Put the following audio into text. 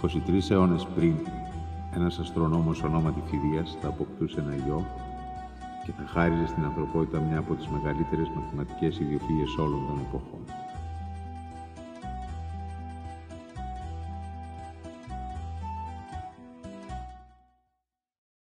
23 αιώνες πριν, ένας αστρονόμος ονόματι Φειδίας θα αποκτούσε ένα ιό και θα χάριζε στην ανθρωπότητα μια από τις μεγαλύτερες μαθηματικές ιδιοφύγες όλων των εποχών.